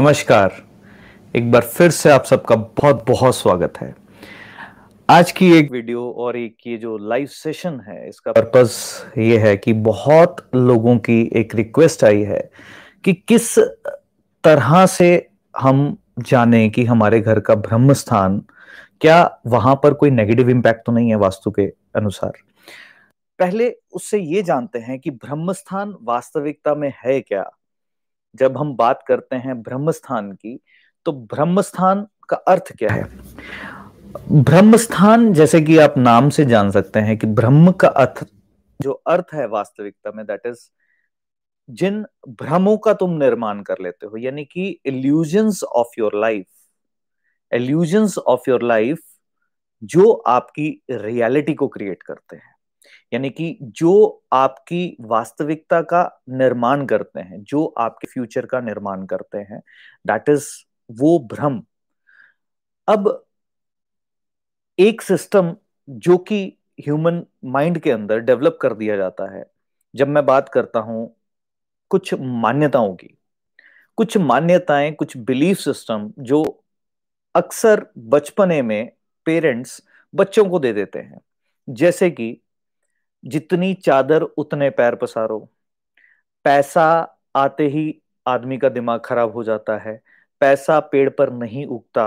नमस्कार, एक बार फिर से आप सबका बहुत बहुत स्वागत है। आज की एक वीडियो और एक ये जो लाइव सेशन है, इसका पर्पस ये है कि बहुत लोगों की एक रिक्वेस्ट आई है कि किस तरह से हम जाने कि हमारे घर का ब्रह्म स्थान, क्या वहां पर कोई नेगेटिव इम्पैक्ट तो नहीं है वास्तु के अनुसार। पहले उससे ये जानते हैं कि ब्रह्मस्थान वास्तविकता में है क्या। जब हम बात करते हैं ब्रह्मस्थान की, तो ब्रह्मस्थान का अर्थ क्या है। ब्रह्मस्थान, जैसे कि आप नाम से जान सकते हैं कि ब्रह्म का अर्थ जो अर्थ है वास्तविकता में, दैट इज जिन भ्रमों का तुम निर्माण कर लेते हो, यानी कि illusions of your life, illusions of your life जो आपकी रियलिटी को क्रिएट करते हैं, यानी कि जो आपकी वास्तविकता का निर्माण करते हैं, जो आपके फ्यूचर का निर्माण करते हैं, दैट इज वो भ्रम। अब एक सिस्टम जो कि ह्यूमन माइंड के अंदर डेवलप कर दिया जाता है, जब मैं बात करता हूं कुछ मान्यताओं की, कुछ मान्यताएं, कुछ बिलीफ सिस्टम जो अक्सर बचपने में पेरेंट्स बच्चों को दे देते हैं, जैसे कि जितनी चादर उतने पैर पसारो, पैसा आते ही आदमी का दिमाग खराब हो जाता है, पैसा पेड़ पर नहीं उगता।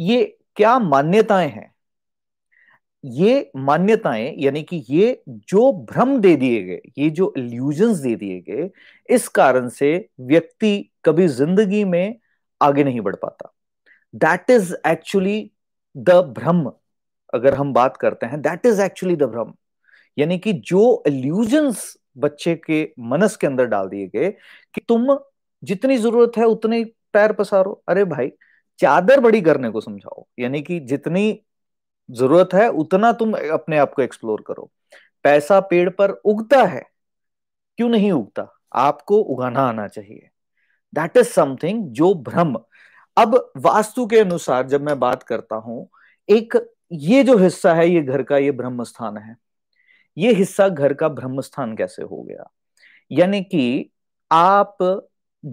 ये क्या मान्यताएं हैं। ये मान्यताएं, यानी कि ये जो भ्रम दे दिए गए, ये जो इल्यूजन्स दे दिए गए, इस कारण से व्यक्ति कभी जिंदगी में आगे नहीं बढ़ पाता। दैट इज एक्चुअली द भ्रम। अगर हम बात करते हैं, दैट इज एक्चुअली द भ्रम, यानी कि जो इल्यूजन्स बच्चे के मनस के अंदर डाल दिए गए कि तुम जितनी जरूरत है उतने पैर पसारो। अरे भाई, चादर बड़ी करने को समझाओ, यानी कि जितनी जरूरत है उतना तुम अपने आप को एक्सप्लोर करो। पैसा पेड़ पर उगता है, क्यों नहीं उगता, आपको उगाना आना चाहिए। दैट इज समथिंग जो भ्रम। अब वास्तु के अनुसार जब मैं बात करता हूं, एक ये जो हिस्सा है, ये घर का, ये ब्रह्मस्थान है, ये हिस्सा घर का ब्रह्मस्थान कैसे हो गया। यानी कि आप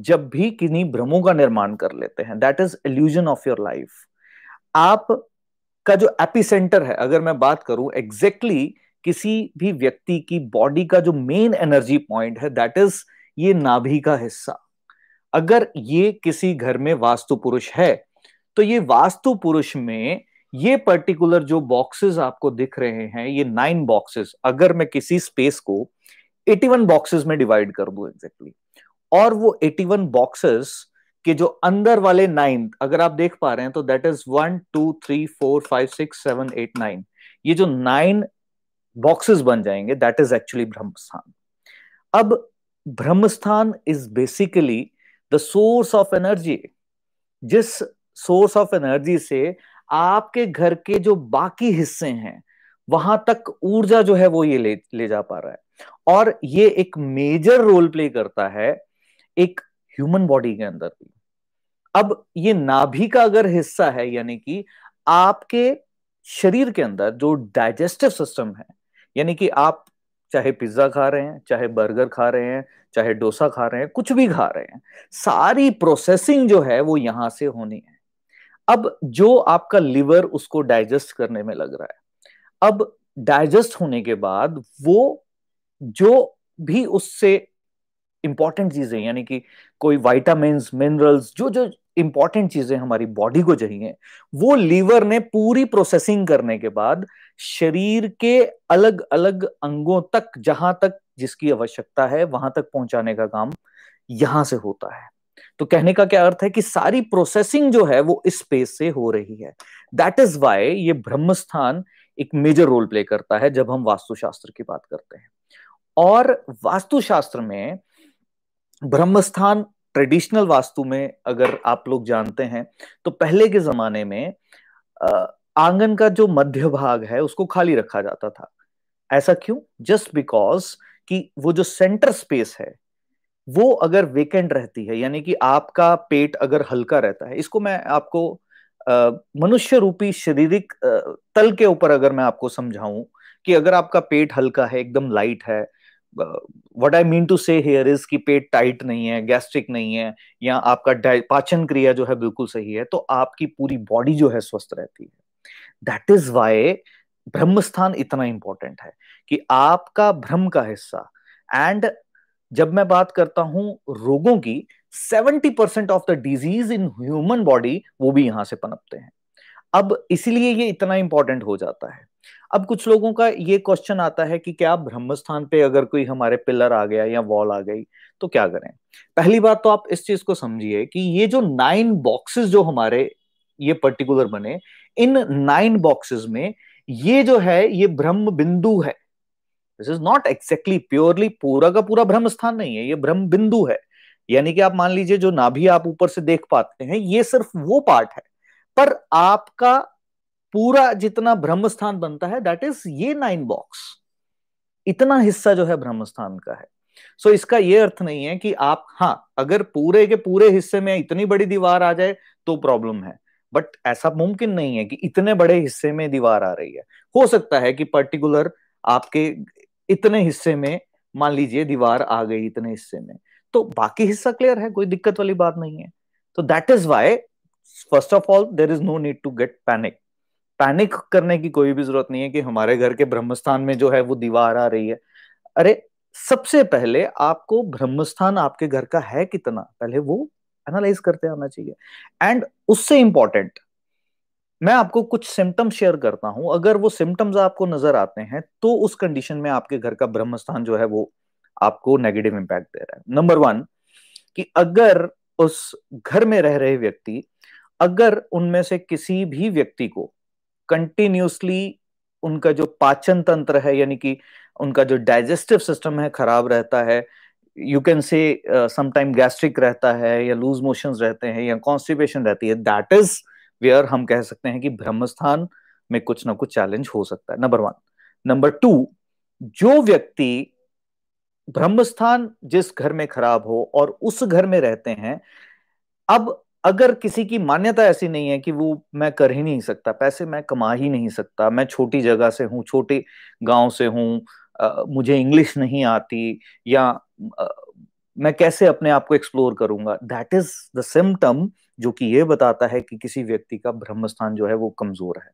जब भी किन्हीं भ्रमों का निर्माण कर लेते हैं, that is illusion of your life. आप का जो एपिसेंटर है, अगर मैं बात करूं एग्जैक्टली किसी भी व्यक्ति की बॉडी का जो मेन एनर्जी पॉइंट है, दैट इज ये नाभि का हिस्सा। अगर ये किसी घर में वास्तु पुरुष है, तो ये वास्तु पुरुष में ये पर्टिकुलर जो बॉक्सेस आपको दिख रहे हैं, ये 9 बॉक्सेस, अगर मैं किसी स्पेस को 81 बॉक्सेस में डिवाइड कर दूं एग्जैक्टली, और वो 81 बॉक्सेस के जो अंदर वाले 9, अगर आप देख पा रहे हैं, तो दैट इज 1 2 3 4 5 6 7 8 9, ये जो 9 बॉक्सेस बन जाएंगे, दैट इज एक्चुअली ब्रह्मस्थान। अब ब्रह्मस्थान is basically the source of energy, जिस सोर्स ऑफ एनर्जी से आपके घर के जो बाकी हिस्से हैं वहां तक ऊर्जा जो है वो ये ले जा पा रहा है, और ये एक मेजर रोल प्ले करता है एक ह्यूमन बॉडी के अंदर भी। अब ये नाभि का अगर हिस्सा है, यानी कि आपके शरीर के अंदर जो डाइजेस्टिव सिस्टम है, यानी कि आप चाहे पिज्जा खा रहे हैं, चाहे बर्गर खा रहे हैं, चाहे डोसा खा रहे हैं, कुछ भी खा रहे हैं, सारी प्रोसेसिंग जो है वो यहां से होनी है। अब जो आपका लिवर उसको डाइजेस्ट करने में लग रहा है, अब डाइजेस्ट होने के बाद वो जो भी उससे इंपॉर्टेंट चीजें, यानी कि कोई विटामिन्स, मिनरल्स, जो जो इंपॉर्टेंट चीजें हमारी बॉडी को चाहिए, वो लीवर ने पूरी प्रोसेसिंग करने के बाद शरीर के अलग अलग अंगों तक, जहां तक जिसकी आवश्यकता है वहां तक पहुंचाने का काम यहां से होता है। तो कहने का क्या अर्थ है कि सारी प्रोसेसिंग जो है वो इस स्पेस से हो रही है। दैट इज वाई ये ब्रह्मस्थान एक मेजर रोल प्ले करता है जब हम वास्तुशास्त्र की बात करते हैं। और वास्तुशास्त्र में ब्रह्मस्थान, ट्रेडिशनल वास्तु में अगर आप लोग जानते हैं, तो पहले के जमाने में आंगन का जो मध्य भाग है उसको खाली रखा जाता था। ऐसा क्यों? जस्ट बिकॉज कि वो जो सेंटर स्पेस है वो अगर वेकेंट रहती है, यानी कि आपका पेट अगर हल्का रहता है, इसको मैं आपको मनुष्य रूपी शारीरिक तल के ऊपर अगर मैं आपको समझाऊं कि अगर आपका पेट हल्का है, एकदम लाइट है, what I mean to say here is कि पेट टाइट नहीं है, गैस्ट्रिक नहीं है, या आपका पाचन क्रिया जो है बिल्कुल सही है, तो आपकी पूरी बॉडी जो है स्वस्थ रहती है. दैट इज वाई ब्रह्मस्थान इतना इंपॉर्टेंट है कि आपका ब्रह्म का हिस्सा. एंड जब मैं बात करता हूं रोगों की, 70% of the disease in human body वो भी यहां से पनपते हैं. अब इसीलिए ये इतना इंपॉर्टेंट हो जाता है. अब कुछ लोगों का ये क्वेश्चन आता है कि क्या ब्रह्मस्थान पे अगर कोई हमारे पिलर आ गया या वॉल आ गई तो क्या करें. पहली बात तो आप इस चीज को समझिए कि ये जो 9 बॉक्सेस जो हमारे ये पर्टिकुलर बने, इन 9 बॉक्सेस में ये जो है ये ब्रह्म बिंदु है. This is not exactly purely पूरा का पूरा ब्रह्मस्थान नहीं है, ये ब्रह्म बिंदु है. यानी कि आप मान लीजिए जो नाभि आप ऊपर से देख पाते हैं ये सिर्फ वो पार्ट है, पर आपका पूरा जितना ब्रह्मस्थान बनता है दैट इज ये 9 बॉक्स, इतना हिस्सा जो है ब्रह्मस्थान का है. सो इसका ये अर्थ नहीं है कि आप, हाँ अगर पूरे के पूरे हिस्से में इतनी बड़ी दीवार आ जाए तो प्रॉब्लम है, बट ऐसा मुमकिन नहीं है कि इतने बड़े हिस्से में दीवार आ रही है. हो सकता है कि पर्टिकुलर आपके इतने हिस्से में मान लीजिए दीवार आ गई, इतने हिस्से में, तो बाकी हिस्सा क्लियर है, कोई दिक्कत वाली बात नहीं है. तो that is why first of all there is no need to get panic. Panic करने की कोई भी जरूरत नहीं है कि हमारे घर के ब्रह्मस्थान में जो है वो दीवार आ रही है. अरे सबसे पहले आपको ब्रह्मस्थान आपके घर का है कितना, पहले वो एनालाइज करते आना चाहिए. एंड उससे इंपॉर्टेंट मैं आपको कुछ सिम्टम शेयर करता हूं, अगर वो सिम्टम्स आपको नजर आते हैं तो उस कंडीशन में आपके घर का ब्रह्मस्थान जो है वो आपको नेगेटिव इंपैक्ट दे रहा है. नंबर 1 कि अगर उस घर में रह रहे व्यक्ति, अगर उनमें से किसी भी व्यक्ति को कंटिन्यूसली उनका जो पाचन तंत्र है यानी कि उनका जो डाइजेस्टिव सिस्टम है खराब रहता है, you can say sometime gastric रहता है या लूज मोशंस रहते हैं या कॉन्स्टिपेशन रहती है, दैट इज वेयर हम कह सकते हैं कि ब्रह्मस्थान में कुछ ना कुछ चैलेंज हो सकता है. नंबर 1. नंबर 2 जो व्यक्ति ब्रह्मस्थान जिस घर में खराब हो और उस घर में रहते हैं, अब अगर किसी की मान्यता ऐसी नहीं है कि वो मैं कर ही नहीं सकता, पैसे मैं कमा ही नहीं सकता, मैं छोटी जगह से हूँ, छोटे गांव से हूँ, मुझे इंग्लिश नहीं आती, या मैं कैसे अपने आप को एक्सप्लोर करूंगा, दैट इज द सिम्टम जो कि ये बताता है कि किसी व्यक्ति का ब्रह्मस्थान जो है वो कमजोर है.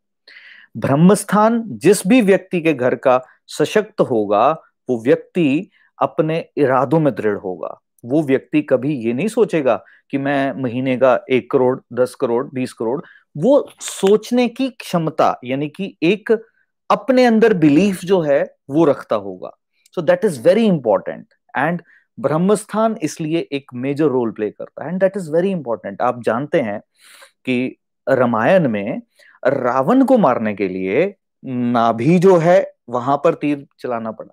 ब्रह्मस्थान जिस भी व्यक्ति के घर का सशक्त होगा वो व्यक्ति अपने इरादों में दृढ़ होगा. वो व्यक्ति कभी ये नहीं सोचेगा कि मैं महीने का 1 करोड़, 10 करोड़, 20 करोड़, वो सोचने की क्षमता यानी कि एक अपने अंदर बिलीफ जो है वो रखता होगा. So that is very important. And ब्रह्मस्थान इसलिए एक मेजर रोल प्ले करता है, and that is very important. आप जानते हैं कि रामायण में रावण को मारने के लिए नाभि जो है वहां पर तीर चलाना पड़ा.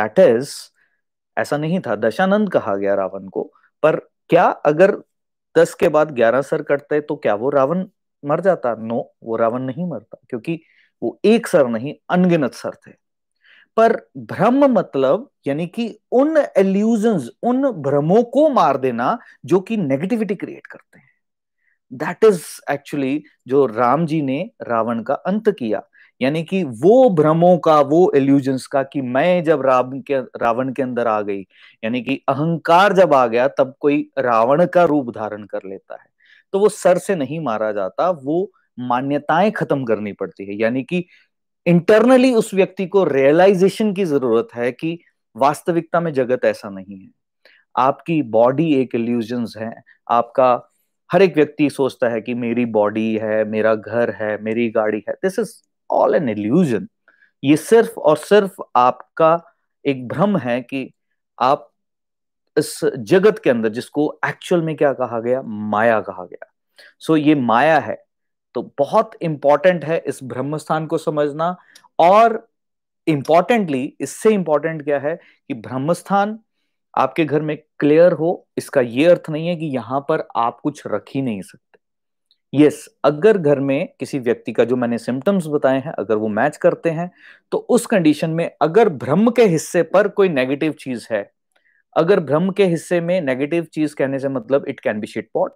दैट इज, ऐसा नहीं था, दशानंद कहा गया रावण को, पर क्या अगर 10 के बाद 11 सर कटते तो क्या वो रावण मर जाता? नो, वो रावण नहीं मरता, क्योंकि वो एक सर नहीं अनगिनत सर थे. पर भ्रम मतलब यानी कि उन एल्यूजन्स, उन भ्रमों को मार देना जो कि नेगेटिविटी क्रिएट करते हैं. दैट इज एक्चुअली जो राम जी ने रावण का अंत किया, यानी कि वो भ्रमों का, वो एल्यूजन्स का, कि मैं जब रावण के अंदर आ गई, यानी कि अहंकार जब आ गया तब कोई रावण का रूप धारण कर लेता है, तो वो सर से नहीं मारा जाता, वो मान्यताएं खत्म करनी पड़ती है. यानी कि इंटरनली उस व्यक्ति को रियलाइजेशन की जरूरत है कि वास्तविकता में जगत ऐसा नहीं है, आपकी बॉडी एक एल्यूजन्स है. आपका हर एक व्यक्ति सोचता है कि मेरी बॉडी है, मेरा घर है, मेरी गाड़ी है, this is All an illusion. ये सिर्फ और सिर्फ आपका एक भ्रम है कि आप इस जगत के अंदर, जिसको एक्चुअल में क्या कहा गया, माया कहा गया. सो ये माया है. तो बहुत इंपॉर्टेंट है इस ब्रह्मस्थान को समझना. और इंपॉर्टेंटली, इससे इंपॉर्टेंट क्या है कि ब्रह्मस्थान आपके घर में क्लियर हो, इसका ये अर्थ नहीं है कि यहां पर आप कुछ रख ही नहीं सकते. यस, अगर घर में किसी व्यक्ति का जो मैंने सिम्टम्स बताए हैं अगर वो मैच करते हैं, तो उस कंडीशन में अगर भ्रम के हिस्से पर कोई नेगेटिव चीज है, अगर भ्रम के हिस्से में नेगेटिव चीज कहने से मतलब it can be shit pot,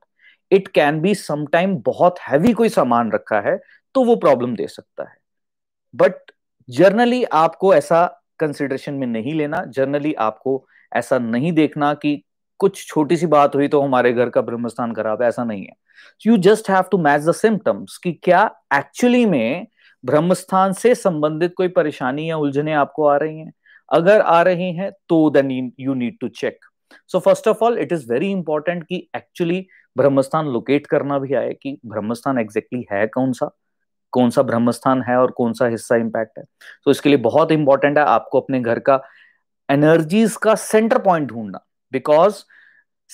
it can be sometime बहुत हैवी कोई सामान रखा है तो वो प्रॉब्लम दे सकता है. बट जर्नली आपको ऐसा कंसिडरेशन में नहीं लेना। जनरली आपको ऐसा नहीं देखना कि कुछ छोटी सी बात हुई तो हमारे घर का ब्रह्मस्थान खराब है, ऐसा नहीं है। You just have to match the symptoms कि क्या एक्चुअली में ब्रह्मस्थान से संबंधित कोई परेशानी या उलझने आपको आ रही हैं। अगर आ रही हैं तो then you need to check. So first of all it is very important कि एक्चुअली ब्रह्मस्थान लोकेट करना भी आए कि ब्रह्मस्थान एग्जैक्टली है कौन सा ब्रह्मस्थान है और कौन सा हिस्सा इम्पैक्ट है। तो इसके लिए बहुत इंपॉर्टेंट है आपको अपने घर का एनर्जीज का सेंटर पॉइंट ढूंढना, बिकॉज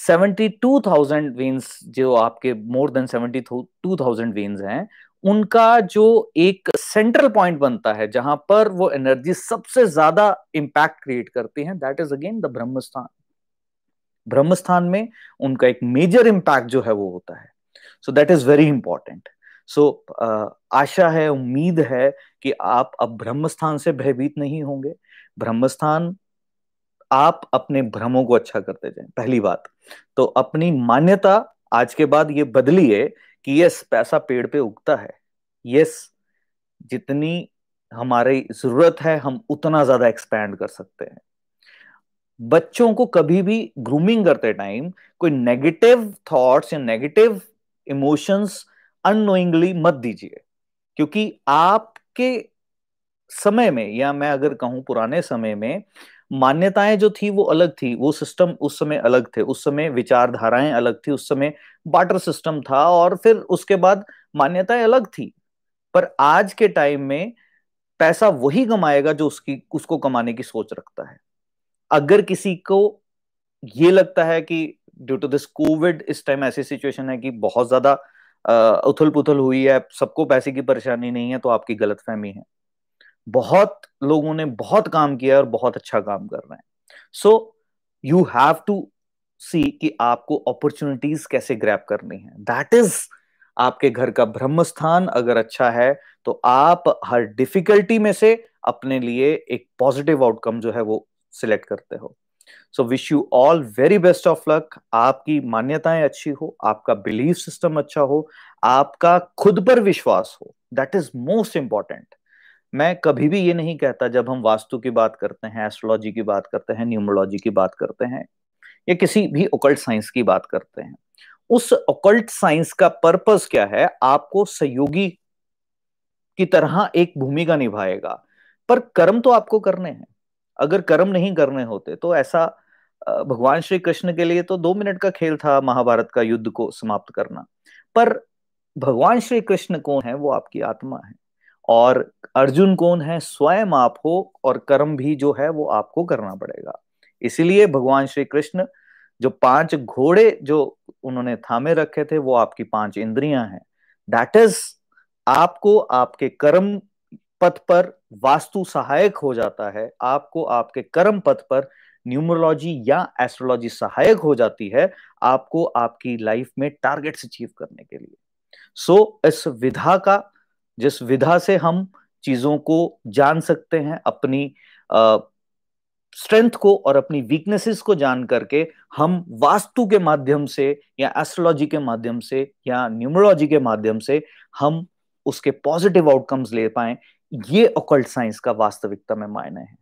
72,000 वेन्स जो आपके मोर देन 72,000 वेन्स हैं उनका जो एक सेंट्रल पॉइंट बनता है जहां पर वो एनर्जी सबसे ज्यादा इम्पैक्ट क्रिएट करती है, दैट इज अगेन द ब्रह्मस्थान। ब्रह्मस्थान में उनका एक मेजर इम्पैक्ट जो है वो होता है। So that is very important. So आशा है, उम्मीद है कि आप अब ब्रह्मस्थान से भयभीत नहीं होंगे। ब्रह्मस्थान, आप अपने भ्रमों को अच्छा करते जाएं। पहली बात तो अपनी मान्यता आज के बाद ये बदलिए कि यस, पैसा पेड़ पे उगता है, यस जितनी हमारी जरूरत है हम उतना ज्यादा एक्सपैंड कर सकते हैं। बच्चों को कभी भी ग्रूमिंग करते टाइम कोई नेगेटिव थॉट्स या नेगेटिव इमोशंस अननोइंगली मत दीजिए, क्योंकि आपके समय में, या मैं अगर कहूं पुराने समय में, मान्यताएं जो थी वो अलग थी, वो सिस्टम उस समय अलग थे, उस समय विचारधाराएं अलग थी, उस समय बार्टर सिस्टम था और फिर उसके बाद मान्यताएं अलग थी। पर आज के टाइम में पैसा वही कमाएगा जो उसको कमाने की सोच रखता है। अगर किसी को ये लगता है कि ड्यू टू दिस कोविड इस टाइम ऐसी सिचुएशन है कि बहुत ज्यादा उथल पुथल हुई है, सबको पैसे की परेशानी नहीं है, तो आपकी गलतफहमी है। बहुत लोगों ने बहुत काम किया और बहुत अच्छा काम कर रहे हैं। So you have to see कि आपको अपॉर्चुनिटीज कैसे ग्रैब करनी है। दैट इज आपके घर का ब्रह्मस्थान अगर अच्छा है तो आप हर डिफिकल्टी में से अपने लिए एक पॉजिटिव आउटकम जो है वो सिलेक्ट करते हो। So wish you all very best of luck. आपकी मान्यताएं अच्छी हो, आपका बिलीफ सिस्टम अच्छा हो, आपका खुद पर विश्वास हो, दैट इज मोस्ट इंपॉर्टेंट। मैं कभी भी ये नहीं कहता, जब हम वास्तु की बात करते हैं, एस्ट्रोलॉजी की बात करते हैं, न्यूमरोलॉजी की बात करते हैं या किसी भी ओकल्ट साइंस की बात करते हैं, उस ओकल्ट साइंस का पर्पस क्या है, आपको सहयोगी की तरह एक भूमिका निभाएगा, पर कर्म तो आपको करने हैं। अगर कर्म नहीं करने होते तो ऐसा, भगवान श्री कृष्ण के लिए तो 2 मिनट का खेल था महाभारत का युद्ध को समाप्त करना, पर भगवान श्री कृष्ण कौन है, वो आपकी आत्मा है, और अर्जुन कौन है, स्वयं आप हो, और कर्म भी जो है वो आपको करना पड़ेगा। इसीलिए भगवान श्री कृष्ण जो 5 घोड़े जो उन्होंने थामे रखे थे वो आपकी 5 इंद्रियां हैं। दैट इज, आपको आपके कर्म पथ पर वास्तु सहायक हो जाता है, आपको आपके कर्म पथ पर न्यूमरोलॉजी या एस्ट्रोलॉजी सहायक हो जाती है, आपको आपकी लाइफ में टारगेट्स अचीव करने के लिए। सो इस विधा का, जिस विधा से हम चीजों को जान सकते हैं, अपनी स्ट्रेंथ को और अपनी वीकनेसेस को जान करके हम वास्तु के माध्यम से या एस्ट्रोलॉजी के माध्यम से या न्यूमरोलॉजी के माध्यम से हम उसके पॉजिटिव आउटकम्स ले पाए, ये ऑकल्ट साइंस का वास्तविकता में मायने है।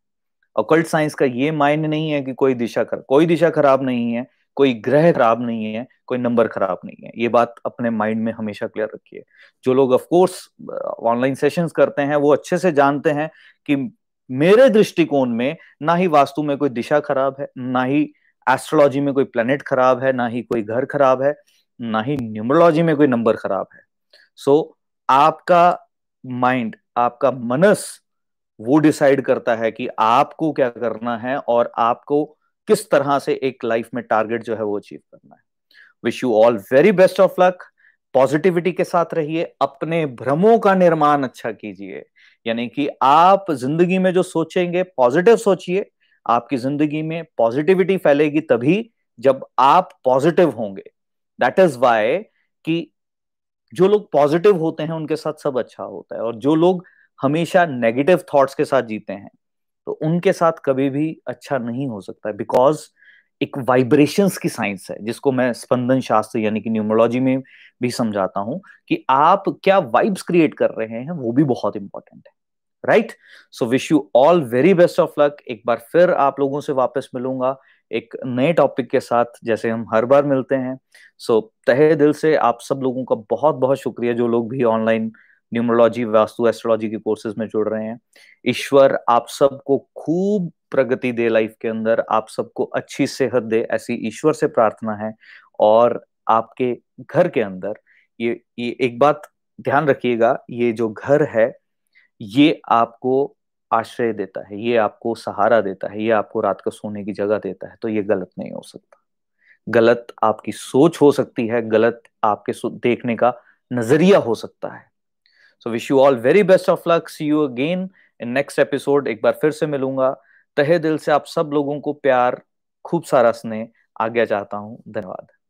ऑकल्ट साइंस का ये मायने नहीं है कि कोई दिशा खराब नहीं है, कोई ग्रह खराब नहीं है, कोई नंबर खराब नहीं है। ये बात अपने माइंड में हमेशा क्लियर रखिए। जो लोग ऑफ कोर्स ऑनलाइन सेशंस करते हैं वो अच्छे से जानते हैं कि मेरे दृष्टिकोण में ना ही वास्तु में कोई दिशा खराब है, ना ही एस्ट्रोलॉजी में कोई प्लेनेट खराब है, ना ही कोई घर खराब है, ना ही न्यूमरोलॉजी में कोई नंबर खराब है। सो आपका माइंड, आपका मनस वो डिसाइड करता है कि आपको क्या करना है और आपको किस तरह से एक लाइफ में टारगेट जो है वो अचीव करना है। Wish you all very best of luck. Positivity के साथ रहिए, अपने भ्रमों का निर्माण अच्छा कीजिए, यानी कि आप जिंदगी में जो सोचेंगे पॉजिटिव सोचिए, आपकी जिंदगी में पॉजिटिविटी फैलेगी तभी जब आप पॉजिटिव होंगे। दैट इज वाई कि जो लोग पॉजिटिव होते हैं उनके साथ सब अच्छा होता है, और जो लोग हमेशा नेगेटिव थॉट्स के साथ जीते हैं तो उनके साथ कभी भी अच्छा नहीं हो सकता है, बिकॉज एक वाइब्रेशंस की साइंस है जिसको मैं स्पंदन शास्त्र यानी कि न्यूमरोलॉजी में भी समझाता हूं कि आप क्या वाइब्स क्रिएट कर रहे हैं, वो भी बहुत इंपॉर्टेंट है। Right. So wish you all very best of luck. एक बार फिर आप लोगों से वापस मिलूंगा एक नए टॉपिक के साथ, जैसे हम हर बार मिलते हैं. सो तहे दिल से आप सब लोगों का बहुत बहुत शुक्रिया, जो लोग भी ऑनलाइन न्यूमरोलॉजी, वास्तु, एस्ट्रोलॉजी के कोर्सेज में जुड़ रहे हैं. ईश्वर आप सबको खूब प्रगति दे लाइफ के अंदर, आप सबको अच्छी सेहत दे, ऐसी ईश्वर से प्रार्थना है. और आपके घर के अंदर ये एक बात ध्यान रखिएगा, ये जो घर है ये आपको आश्रय देता है, ये आपको सहारा देता है, ये आपको रात को सोने की जगह देता है. तो ये गलत नहीं हो सकता. गलत आपकी सोच हो सकती है, गलत आपके देखने का नजरिया हो सकता है. So wish you all very best of luck. See you again in next episode. एक बार फिर से मिलूंगा. तहे दिल से आप सब लोगों को प्यार, खूब सारा स्नेह आज्ञा चाहता हूं. धन्यवाद.